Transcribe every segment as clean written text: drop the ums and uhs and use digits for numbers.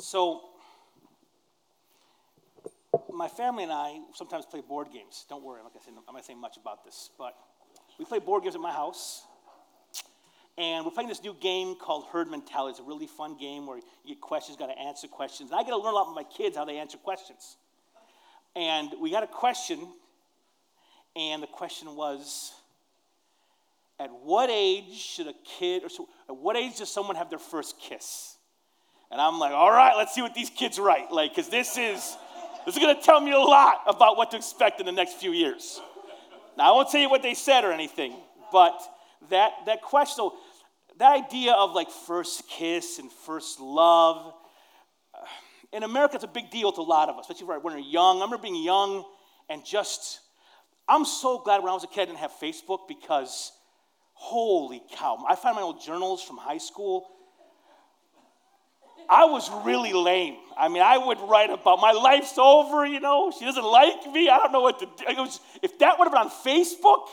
So my family and I sometimes play board games. Don't worry, I'm not saying much about this, but we play board games at my house. And we're playing this new game called Herd Mentality. It's a really fun game where you get questions, got to answer questions. And I got to learn a lot from my kids how they answer questions. And we got a question, and the question was, at what age should a kid, at what age does someone have their first kiss? And I'm like, all right, let's see what these kids write, like, because this is going to tell me a lot about what to expect in the next few years. Now, I won't tell you what they said or anything, but that question, so that idea of like first kiss and first love, in America, it's a big deal to a lot of us, especially when we're young. I remember being young and I'm so glad when I was a kid I didn't have Facebook, because holy cow, I find my old journals from high school. I was really lame. I mean, I would write about my life's over, you know, she doesn't like me, I don't know what to do. If that would have been on Facebook,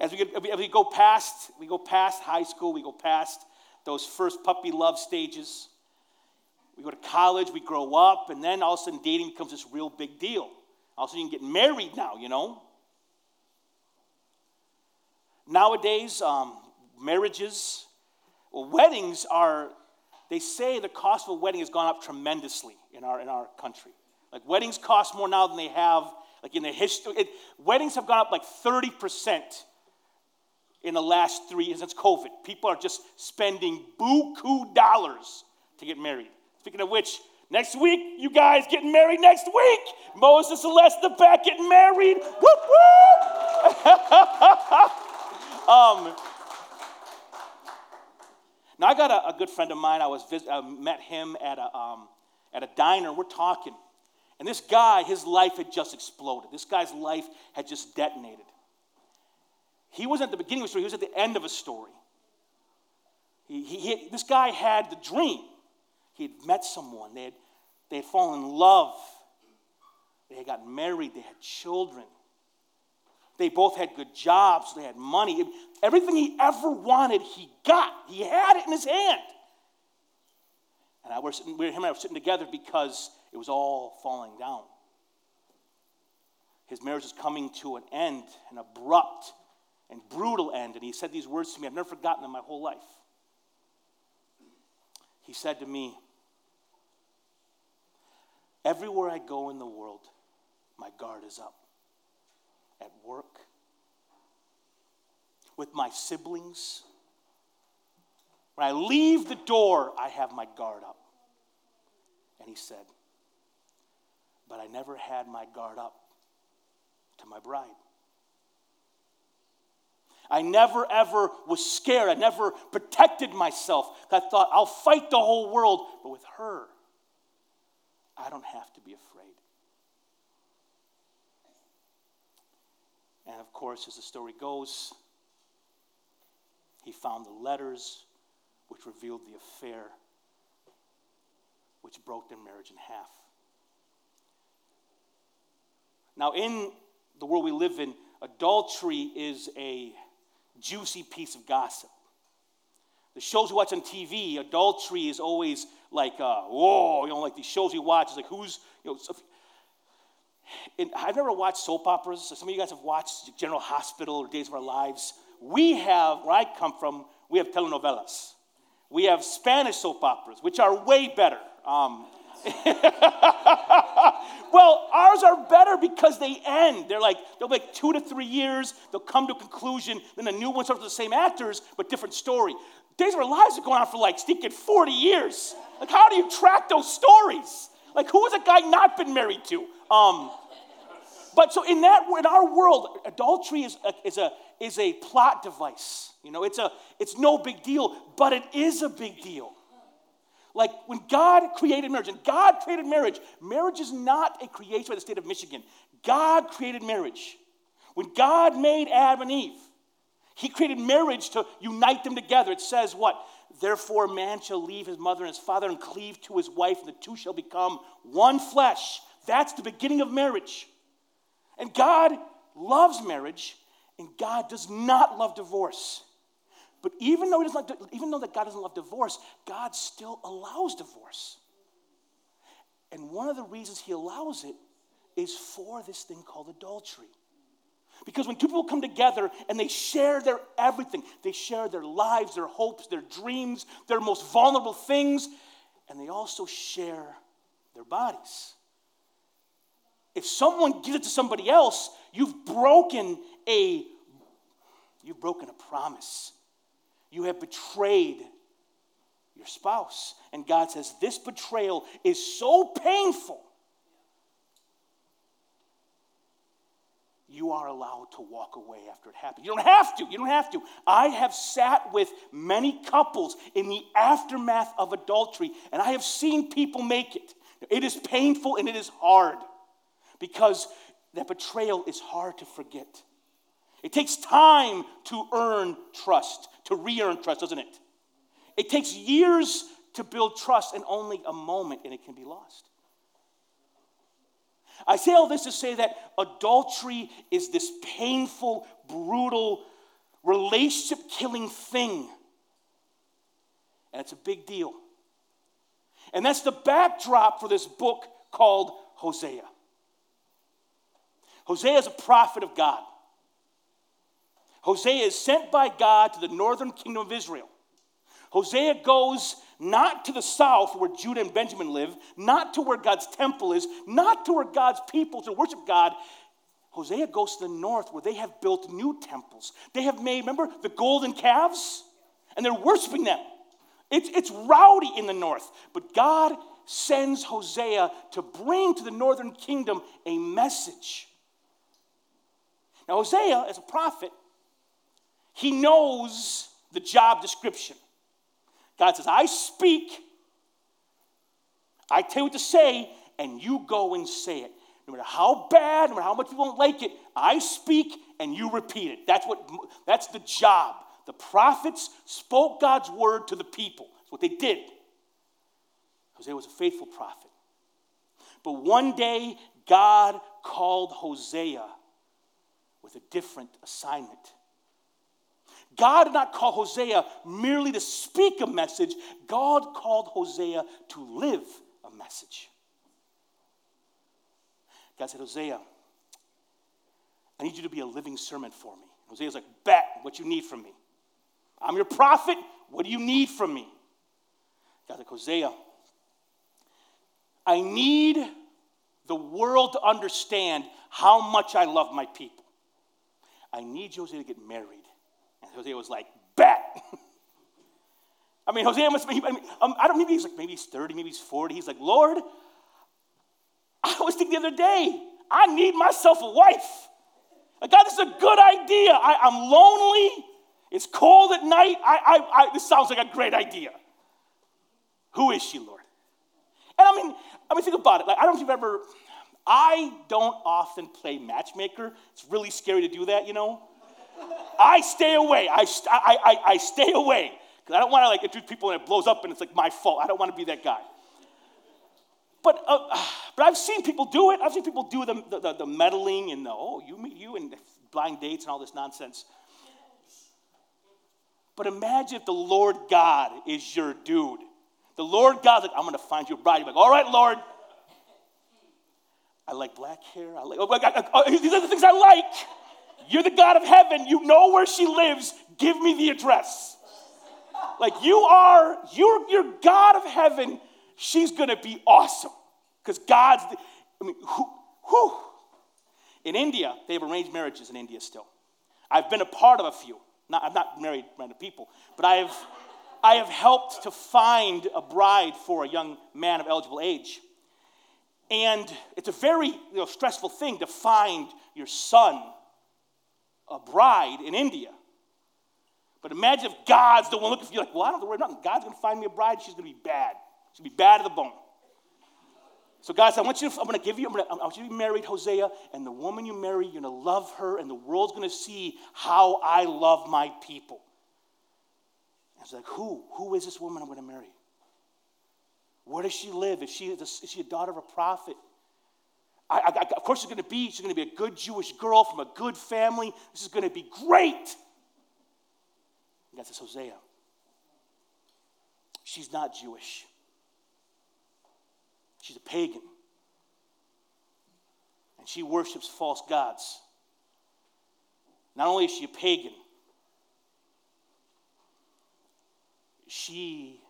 As we go past high school, we go past those first puppy love stages. We go to college, we grow up, and then all of a sudden dating becomes this real big deal. All of a sudden you can get married now, you know. Nowadays, marriages, weddings are, they say the cost of a wedding has gone up tremendously in our country. Like, weddings cost more now than they have, like, in the history. Weddings have gone up like 30%. In the last 3 years, since COVID, people are just spending buku dollars to get married. Speaking of which, next week, you guys getting married next week. Moses and Celeste back getting married. Whoop, whoop. Now, I got a good friend of mine. I met him at a diner. We're talking. And this guy, his life had just exploded. This guy's life had just detonated. He wasn't at the beginning of a story, he was at the end of a story. This guy had the dream. He had met someone, they had fallen in love, they had gotten married, they had children. They both had good jobs, they had money. Everything he ever wanted, he got. He had it in his hand. And him and I were sitting together because it was all falling down. His marriage was coming to an end, an abrupt and brutal end, and he said these words to me. I've never forgotten them my whole life. He said to me, everywhere I go in the world, my guard is up. At work, with my siblings. When I leave the door, I have my guard up. And he said, but I never had my guard up to my bride. I never, ever was scared. I never protected myself. I thought, I'll fight the whole world. But with her, I don't have to be afraid. And of course, as the story goes, he found the letters which revealed the affair, which broke their marriage in half. Now, in the world we live in, adultery is a juicy piece of gossip. The shows you watch on TV, adultery is always like, whoa, you know, like these shows you watch, it's like, who's, you know. I've never watched soap operas. So some of you guys have watched General Hospital or Days of Our Lives. Where I come from, we have telenovelas. We have Spanish soap operas, which are way better. Well, ours are better because they end. They'll be like 2 to 3 years. They'll come to a conclusion. Then a new one starts with the same actors, but different story. Days of Our Lives are going on for like stinking 40 years. Like, how do you track those stories? Like, who has a guy not been married to? But so in our world, adultery is a plot device. You know, it's no big deal, but it is a big deal. Like, when God created marriage, and God created marriage, marriage is not a creation by the state of Michigan. God created marriage. When God made Adam and Eve, he created marriage to unite them together. It says what? Therefore, man shall leave his mother and his father and cleave to his wife, and the two shall become one flesh. That's the beginning of marriage. And God loves marriage, and God does not love divorce. But even though that God doesn't love divorce, God still allows divorce. And one of the reasons he allows it is for this thing called adultery. Because when two people come together and they share their everything, they share their lives, their hopes, their dreams, their most vulnerable things, and they also share their bodies. If someone gives it to somebody else, you've broken a promise. You have betrayed your spouse. And God says this betrayal is so painful, you are allowed to walk away after it happens. You don't have to. I have sat with many couples in the aftermath of adultery, and I have seen people make it. It is painful and it is hard because that betrayal is hard to forget. It takes time to earn trust, to re-earn trust, doesn't it? It takes years to build trust and only a moment, and it can be lost. I say all this to say that adultery is this painful, brutal, relationship-killing thing. And it's a big deal. And that's the backdrop for this book called Hosea. Hosea is a prophet of God. Hosea is sent by God to the northern kingdom of Israel. Hosea goes not to the south where Judah and Benjamin live, not to where God's temple is, not to where God's people to worship God. Hosea goes to the north where they have built new temples. They have made, remember, the golden calves? And they're worshiping them. It's rowdy in the north. But God sends Hosea to bring to the northern kingdom a message. Now Hosea, as a prophet, he knows the job description. God says, I speak, I tell you what to say, and you go and say it. No matter how bad, no matter how much people don't like it, I speak and you repeat it. That's the job. The prophets spoke God's word to the people. That's what they did. Hosea was a faithful prophet. But one day, God called Hosea with a different assignment. God did not call Hosea merely to speak a message. God called Hosea to live a message. God said, Hosea, I need you to be a living sermon for me. Hosea's like, bet, what you need from me. I'm your prophet. What do you need from me? God's like, Hosea, I need the world to understand how much I love my people. I need you, Hosea, to get married. And Hosea was like, bet. I mean, Hosea must be, maybe he's like, maybe he's 30, maybe he's 40. He's like, Lord, I was thinking the other day, I need myself a wife. Like, God, this is a good idea. I'm lonely. It's cold at night. This sounds like a great idea. Who is she, Lord? And I mean, think about it. Like, I don't often play matchmaker. It's really scary to do that, you know. I stay away. I stay away because I don't want to like introduce people and it blows up and it's like my fault. I don't want to be that guy. But I've seen people do it. I've seen people do the meddling and you meet you and blind dates and all this nonsense. But imagine if the Lord God is your dude. The Lord God's like, I'm going to find you a bride. You're like, all right, Lord. I like black hair. These are the things I like. You're the God of heaven. You know where she lives. Give me the address. Like you're God of heaven. She's going to be awesome. Because who? In India, they have arranged marriages in India still. I've been a part of a few. I'm not married to people, but I have helped to find a bride for a young man of eligible age. And it's a very stressful thing to find your son a bride in India. But imagine if God's the one looking for you, like, well, I don't have to worry about nothing. God's going to find me a bride. She's going to be bad. She's going to be bad to the bone. So God said, I want you to be married, Hosea, and the woman you marry, you're going to love her, and the world's going to see how I love my people. And it's like, who? Who is this woman I'm going to marry? Where does she live? Is she a daughter of a prophet? Of course, she's going to be a good Jewish girl from a good family. This is going to be great. And that's Hosea. She's not Jewish. She's a pagan. And she worships false gods. Not only is she a pagan, she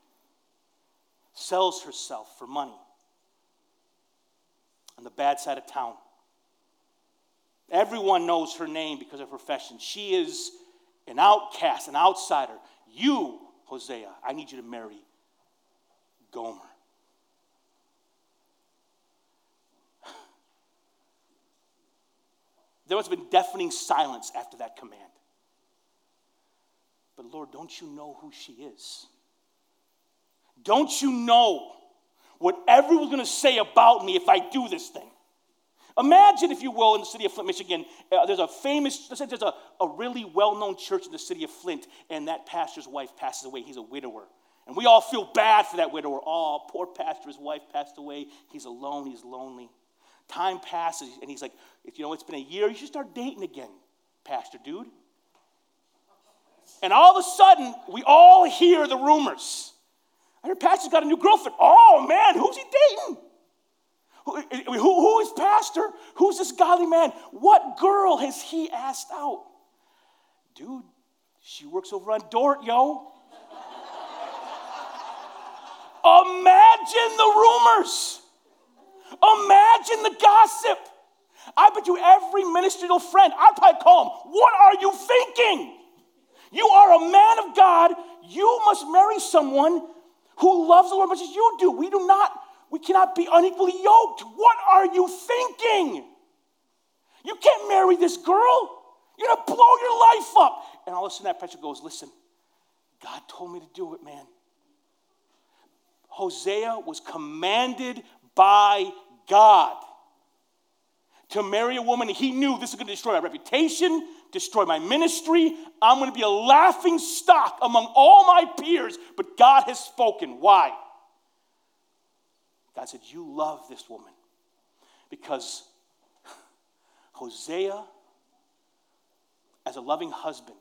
sells herself for money on the bad side of town. Everyone knows her name because of her profession. She is an outcast, an outsider. You, Hosea, I need you to marry Gomer. There must have been deafening silence after that command. But Lord, don't you know who she is? Don't you know what everyone's going to say about me if I do this thing? Imagine, if you will, in the city of Flint, Michigan, there's a famous, let's say there's a really well-known church in the city of Flint, and that pastor's wife passes away. He's a widower. And we all feel bad for that widower. Oh, poor pastor, his wife passed away. He's alone. He's lonely. Time passes, and he's like, you know, it's been a year. You should start dating again, pastor dude. And all of a sudden, we all hear the rumors. I heard pastor's got a new girlfriend. Oh, man, who's he dating? Who is pastor? Who's this godly man? What girl has he asked out? Dude, she works over on Dort, yo. Imagine the rumors. Imagine the gossip. I bet you every ministerial friend, I'd probably call him, what are you thinking? You are a man of God. You must marry someone who loves the Lord as much as you do. We cannot be unequally yoked. What are you thinking? You can't marry this girl. You're going to blow your life up. And all of a sudden that pastor goes, listen, God told me to do it, man. Hosea was commanded by God to marry a woman. He knew this is going to destroy my reputation, destroy my ministry. I'm going to be a laughing stock among all my peers. But God has spoken. Why? God said, you love this woman because Hosea, as a loving husband,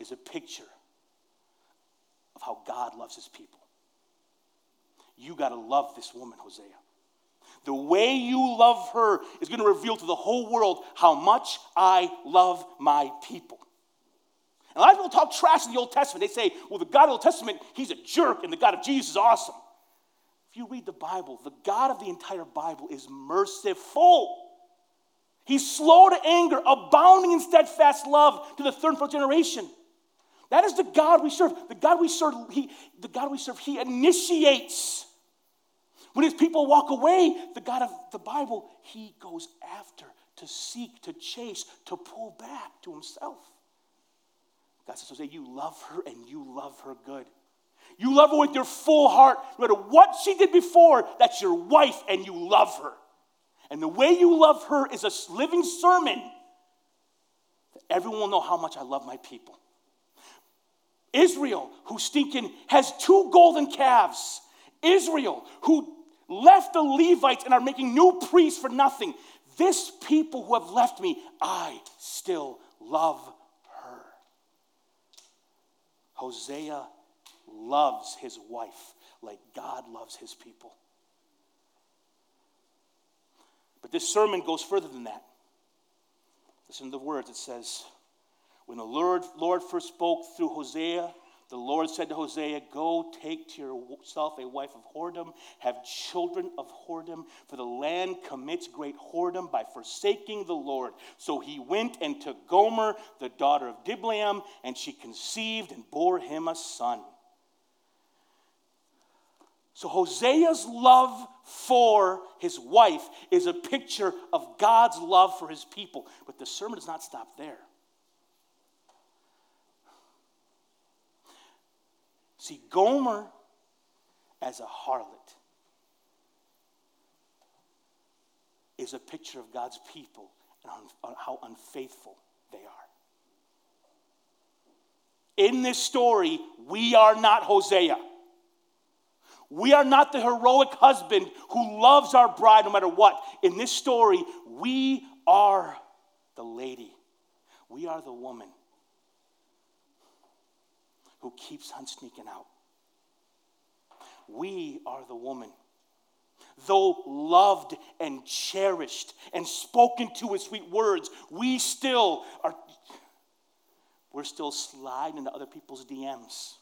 is a picture of how God loves his people. You got to love this woman, Hosea. The way you love her is going to reveal to the whole world how much I love my people. And a lot of people talk trash in the Old Testament. They say, well, the God of the Old Testament, he's a jerk, and the God of Jesus is awesome. If you read the Bible, the God of the entire Bible is merciful. He's slow to anger, abounding in steadfast love to the third and fourth generation. That is the God we serve. The God we serve, he initiates. When his people walk away, the God of the Bible, he goes after, to seek, to chase, to pull back to himself. God says, Hosea, you love her and you love her good. You love her with your full heart. No matter what she did before, that's your wife and you love her. And the way you love her is a living sermon that everyone will know how much I love my people. Israel, who stinking has two golden calves. Israel, who left the Levites and are making new priests for nothing. This people who have left me, I still love her. Hosea loves his wife like God loves his people. But this sermon goes further than that. Listen to the words. It says, when the Lord first spoke through Hosea, the Lord said to Hosea, go take to yourself a wife of whoredom, have children of whoredom, for the land commits great whoredom by forsaking the Lord. So he went and took Gomer, the daughter of Diblaim, and she conceived and bore him a son. So Hosea's love for his wife is a picture of God's love for his people. But the sermon does not stop there. See, Gomer as a harlot is a picture of God's people and on how unfaithful they are. In this story, we are not Hosea. We are not the heroic husband who loves our bride no matter what. In this story, we are the lady. We are the woman who keeps on sneaking out. We are the woman. Though loved and cherished and spoken to with sweet words, we're still sliding into other people's DMs.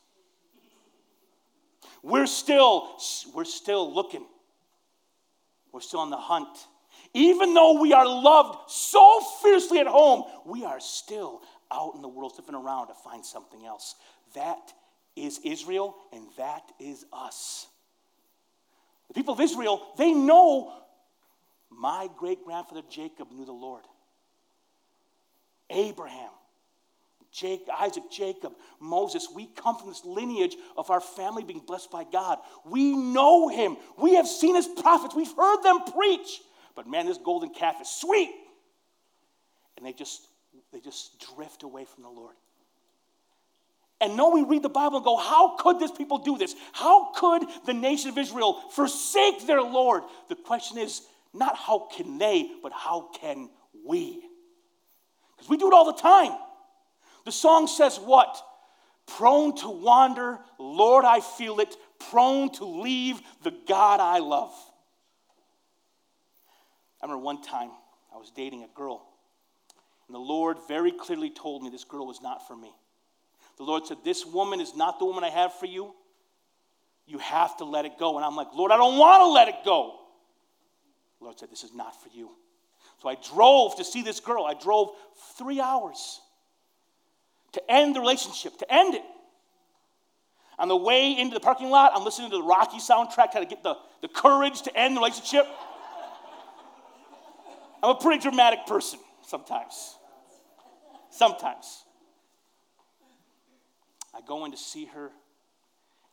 We're still looking. We're still on the hunt. Even though we are loved so fiercely at home, we are still out in the world, sniffing around to find something else. That is Israel, and that is us. The people of Israel, they know my great-grandfather Jacob knew the Lord. Abraham, Isaac, Jacob, Moses, we come from this lineage of our family being blessed by God. We know him. We have seen his prophets. We've heard them preach. But man, this golden calf is sweet. And they just drift away from the Lord. And no, we read the Bible and go, how could this people do this? How could the nation of Israel forsake their Lord? The question is not how can they, but how can we? Because we do it all the time. The song says what? Prone to wander, Lord, I feel it. Prone to leave the God I love. I remember one time I was dating a girl, and the Lord very clearly told me this girl was not for me. The Lord said, this woman is not the woman I have for you. You have to let it go. And I'm like, Lord, I don't want to let it go. The Lord said, this is not for you. So I drove to see this girl. I drove 3 hours to end the relationship, to end it. On the way into the parking lot, I'm listening to the Rocky soundtrack, trying to get the courage to end the relationship. I'm a pretty dramatic person sometimes. Sometimes. I go in to see her. And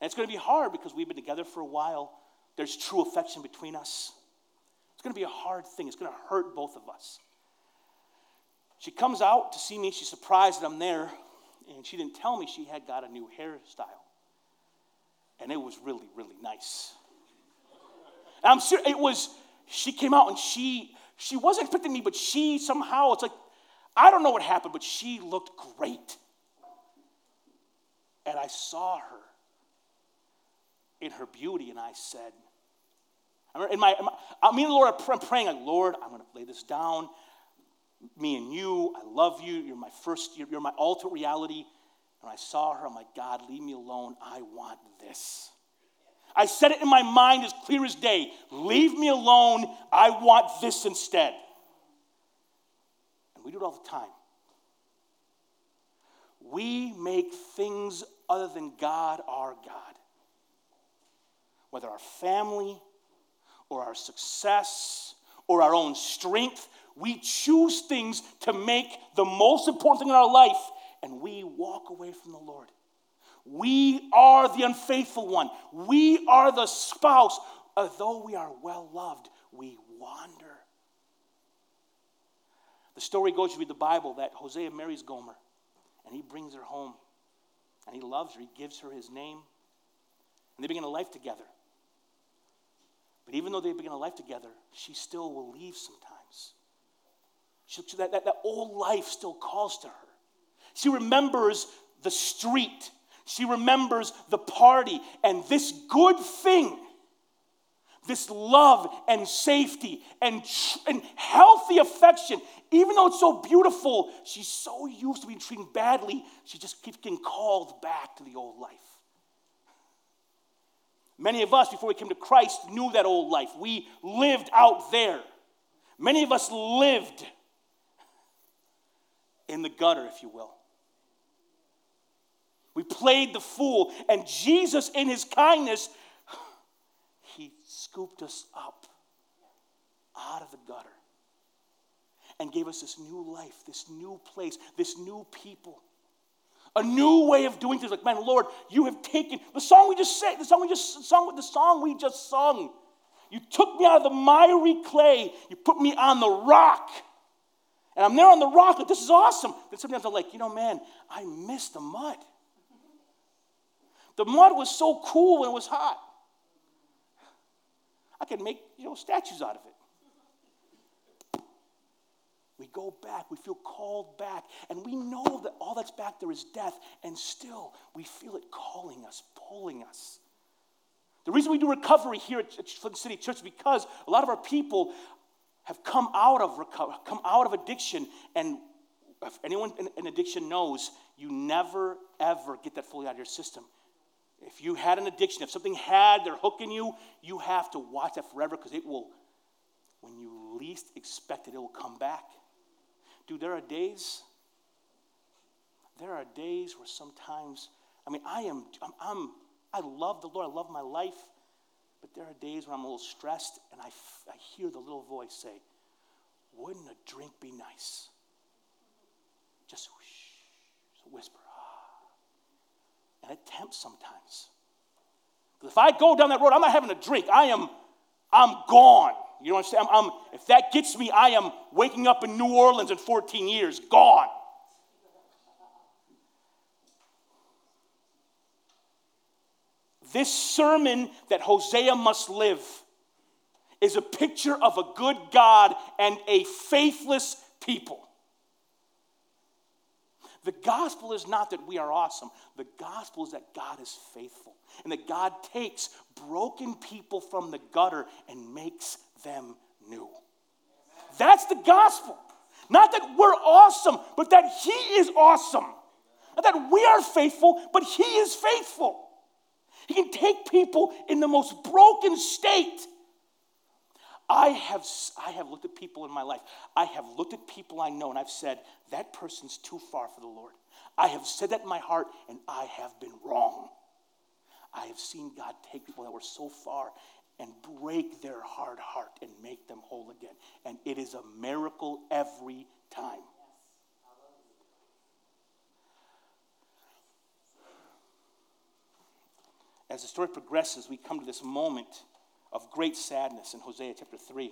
it's going to be hard because we've been together for a while. There's true affection between us. It's going to be a hard thing. It's going to hurt both of us. She comes out to see me. She's surprised that I'm there. And she didn't tell me she had got a new hairstyle. And it was really, really nice. And I'm serious. She came out and she wasn't expecting me, but she somehow, it's like, I don't know what happened, but she looked great. And I saw her in her beauty, and I said, me and the Lord, I'm praying, like, Lord, I'm going to lay this down. Me and you, I love you. You're my first, you're my ultimate reality. And I saw her, I'm like, God, leave me alone. I want this. I said it in my mind as clear as day. Leave me alone. I want this instead. And we do it all the time. We make things other than God our God. Whether our family or our success or our own strength, we choose things to make the most important thing in our life, and we walk away from the Lord. We are the unfaithful one. We are the spouse. Although we are well loved, we wander. The story goes, you read the Bible, that Hosea marries Gomer, and he brings her home, and he loves her. He gives her his name, and they begin a life together. But even though they begin a life together, she still will leave sometimes. That old life still calls to her. She remembers the street. She remembers the party, and this good thing, this love and safety and healthy affection, even though it's so beautiful, she's so used to being treated badly, she just keeps getting called back to the old life. Many of us, before we came to Christ, knew that old life. We lived out there. Many of us lived in the gutter, if you will. We played the fool, and Jesus, in his kindness, he scooped us up out of the gutter and gave us this new life, this new place, this new people, a new way of doing things. Like, man, Lord, you have taken the song we just sang, the song we just sung. You took me out of the miry clay. You put me on the rock. And I'm there on the rock, like, this is awesome. Then sometimes I'm like, man, I miss the mud. The mud was so cool when it was hot. I could make, statues out of it. We go back, we feel called back, and we know that all that's back there is death, and still we feel it calling us, pulling us. The reason we do recovery here at Flint City Church is because a lot of our people have come out of addiction, and if anyone in addiction knows, you never, ever get that fully out of your system. If you had an addiction, if something they're hooking you, you have to watch that forever because it will, when you least expect it, it will come back. Dude, there are days where sometimes, I love the Lord, I love my life, but there are days where I'm a little stressed and I hear the little voice say, wouldn't a drink be nice? Just a whisper. And it tempts sometimes. Because if I go down that road, I'm not having a drink. I'm gone. You know what I'm saying? If that gets me, I am waking up in New Orleans in 14 years, gone. This sermon that Hosea must live is a picture of a good God and a faithless people. The gospel is not that we are awesome. The gospel is that God is faithful and that God takes broken people from the gutter and makes them new. Amen. That's the gospel. Not that we're awesome, but that he is awesome. Not that we are faithful, but he is faithful. He can take people in the most broken state. I have looked at people in my life. I have looked at people I know, and I've said, that person's too far for the Lord. I have said that in my heart, and I have been wrong. I have seen God take people that were so far and break their hard heart and make them whole again. And it is a miracle every time. As the story progresses, we come to this moment of great sadness in Hosea chapter 3.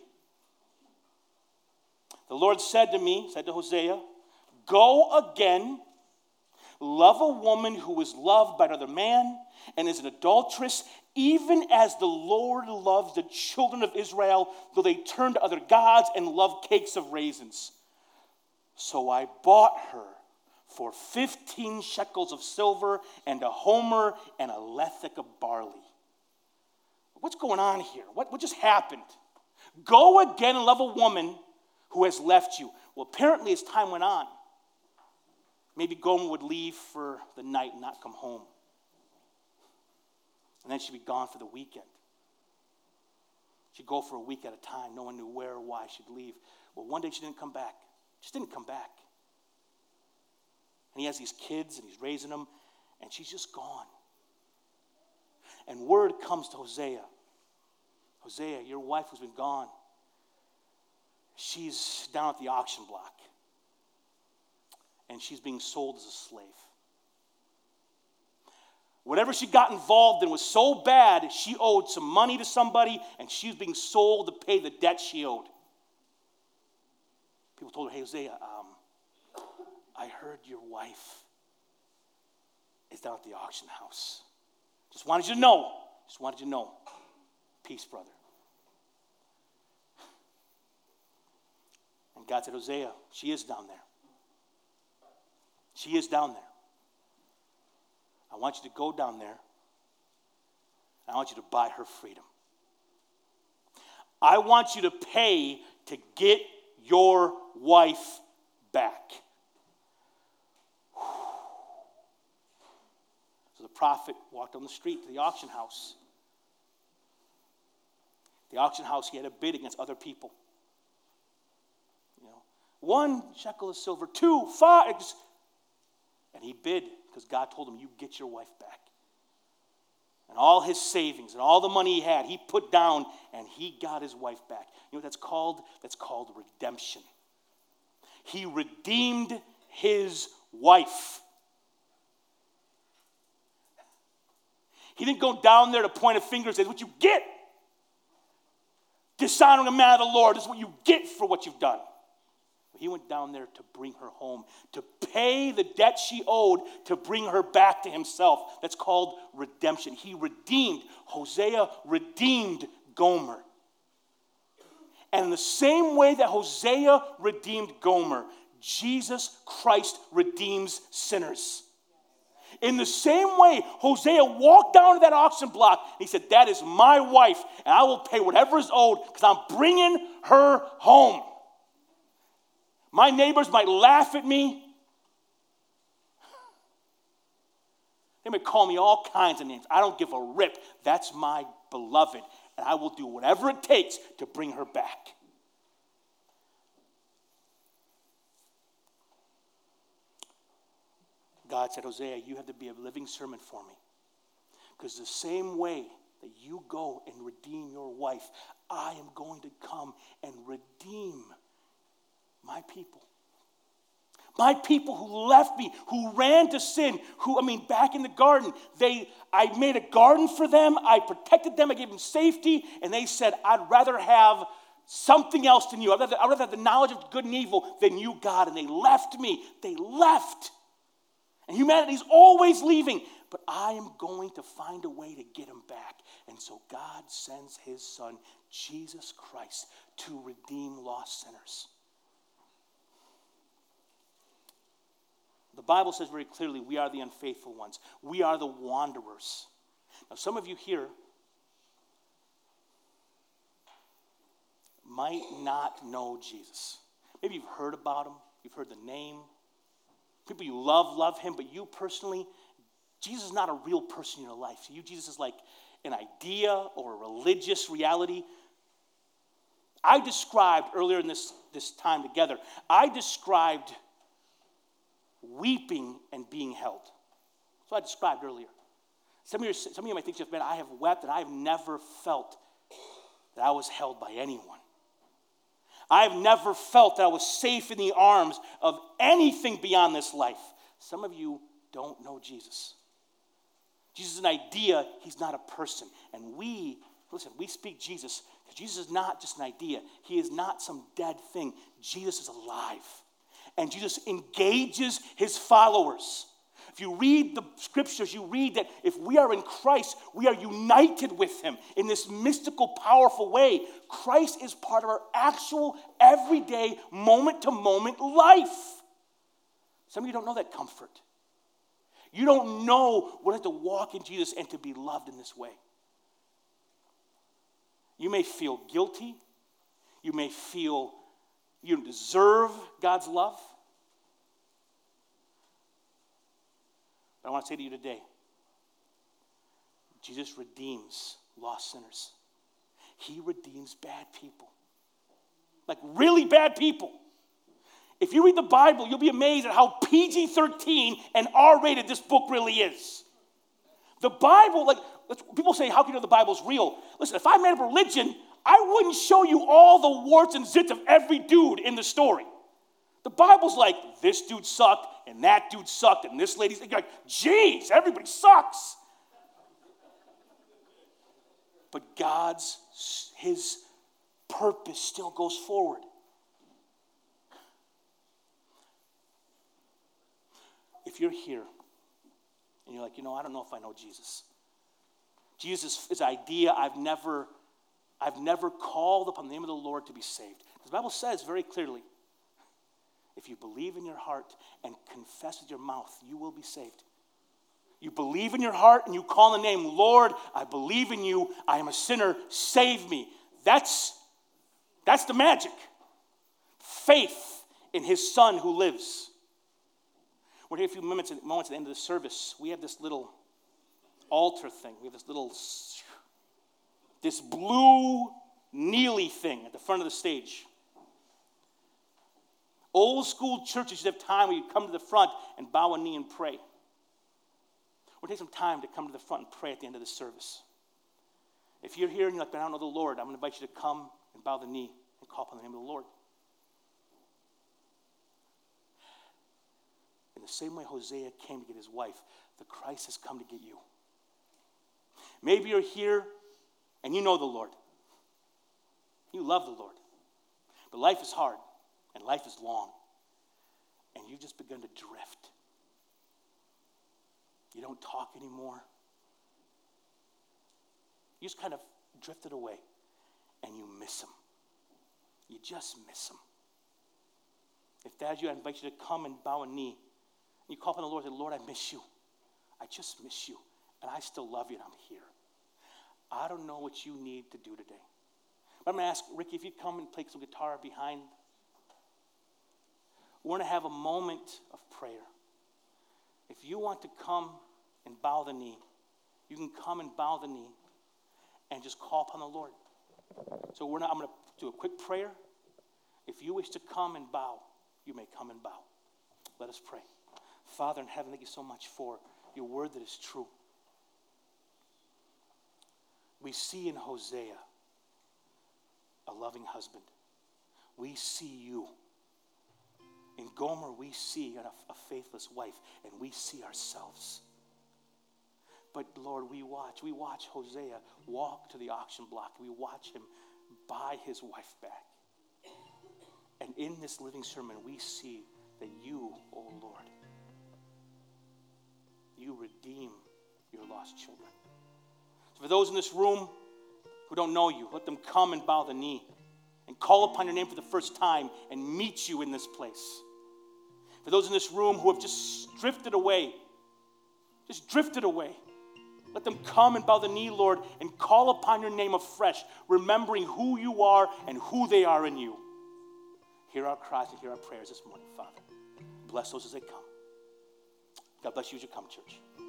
The Lord said to Hosea, go again, love a woman who is loved by another man and is an adulteress, even as the Lord loves the children of Israel, though they turn to other gods and love cakes of raisins. So I bought her for 15 shekels of silver and a homer and a lethic of barley. What's going on here? What just happened? Go again and love a woman who has left you. Well, apparently as time went on, maybe Gomer would leave for the night and not come home. And then she'd be gone for the weekend. She'd go for a week at a time. No one knew where or why she'd leave. Well, one day she didn't come back. Just didn't come back. And he has these kids and he's raising them, and she's just gone. And word comes to Hosea. Hosea, your wife who's been gone, she's down at the auction block. And she's being sold as a slave. Whatever she got involved in was so bad, she owed some money to somebody, and she's being sold to pay the debt she owed. People told her, hey, Hosea, I heard your wife is down at the auction house. Just wanted you to know. Peace, brother. And God said, Hosea, she is down there. I want you to go down there. I want you to buy her freedom. I want you to pay to get your wife back. So the prophet walked on the street to the auction house. The auction house, he had a bid against other people. You know, 1 shekel of silver, 2, 5. And he bid because God told him, you get your wife back. And all his savings and all the money he had, he put down and he got his wife back. You know what that's called? That's called redemption. He redeemed his wife. He didn't go down there to point a finger and say, what you get? Dishonoring a man of the Lord is what you get for what you've done. But he went down there to bring her home, to pay the debt she owed, to bring her back to himself. That's called redemption. Hosea redeemed Gomer. And in the same way that Hosea redeemed Gomer, Jesus Christ redeems sinners. In the same way, Hosea walked down to that auction block and he said, that is my wife, and I will pay whatever is owed because I'm bringing her home. My neighbors might laugh at me. They may call me all kinds of names. I don't give a rip. That's my beloved, and I will do whatever it takes to bring her back. God said, Hosea, you have to be a living sermon for me. Because the same way that you go and redeem your wife, I am going to come and redeem my people. My people who left me, who ran to sin, back in the garden, I made a garden for them, I protected them, I gave them safety, and they said, I'd rather have something else than you. I'd rather have the knowledge of good and evil than you, God. And they left me. They left. And humanity's always leaving. But I am going to find a way to get them back. And so God sends his son, Jesus Christ, to redeem lost sinners. The Bible says very clearly we are the unfaithful ones. We are the wanderers. Now some of you here might not know Jesus. Maybe you've heard about him. You've heard the name. People you love him, but you personally, Jesus is not a real person in your life. So you, Jesus, is like an idea or a religious reality. I described earlier in this time together, weeping and being held. That's what I described earlier. Some of you might think, man, I have wept and I have never felt that I was held by anyone. I have never felt that I was safe in the arms of anything beyond this life. Some of you don't know Jesus. Jesus is an idea. He's not a person. And we speak Jesus because Jesus is not just an idea. He is not some dead thing. Jesus is alive. And Jesus engages his followers. If you read the scriptures, you read that if we are in Christ, we are united with him in this mystical, powerful way. Christ is part of our actual, everyday, moment-to-moment life. Some of you don't know that comfort. You don't know what it is to walk in Jesus and to be loved in this way. You may feel guilty. You may feel you don't deserve God's love. But I want to say to you today, Jesus redeems lost sinners. He redeems bad people. Like really bad people. If you read the Bible, you'll be amazed at how PG-13 and R-rated this book really is. The Bible, people say, how can you know the Bible's real? Listen, if I made up a religion, I wouldn't show you all the warts and zits of every dude in the story. The Bible's like, this dude sucked, and that dude sucked, and this lady's like, geez, everybody sucks. But his purpose still goes forward. If you're here, and you're like, I don't know if I know Jesus. Jesus is an idea I've never called upon the name of the Lord to be saved. The Bible says very clearly, if you believe in your heart and confess with your mouth, you will be saved. You believe in your heart and you call on the name, Lord, I believe in you. I am a sinner. Save me. That's the magic. Faith in his son who lives. We're here a few moments at the end of the service. We have this little altar thing. We have this blue neely thing at the front of the stage. Old school churches should have time where you come to the front and bow a knee and pray. We'll take some time to come to the front and pray at the end of the service. If you're here and you're like, I don't know the Lord, I'm going to invite you to come and bow the knee and call upon the name of the Lord. In the same way Hosea came to get his wife, the Christ has come to get you. Maybe you're here and you know the Lord. You love the Lord. But life is hard, and life is long. And you've just begun to drift. You don't talk anymore. You just kind of drifted away, and you miss him. You just miss him. If that's you, I invite you to come and bow a knee. You call upon the Lord and say, Lord, I miss you. I just miss you. And I still love you and I'm here. I don't know what you need to do today. But I'm going to ask Ricky if you'd come and play some guitar behind. We're going to have a moment of prayer. If you want to come and bow the knee, you can come and bow the knee and just call upon the Lord. So I'm going to do a quick prayer. If you wish to come and bow, you may come and bow. Let us pray. Father in heaven, thank you so much for your word that is true. We see in Hosea a loving husband. We see you. In Gomer, we see a faithless wife, and we see ourselves. But Lord, we watch Hosea walk to the auction block. We watch him buy his wife back. And in this living sermon, we see that you, oh Lord, you redeem your lost children. So for those in this room who don't know you, let them come and bow the knee and call upon your name for the first time and meet you in this place. For those in this room who have just drifted away, let them come and bow the knee, Lord, and call upon your name afresh, remembering who you are and who they are in you. Hear our cries and hear our prayers this morning, Father. Bless those as they come. God bless you as you come, church.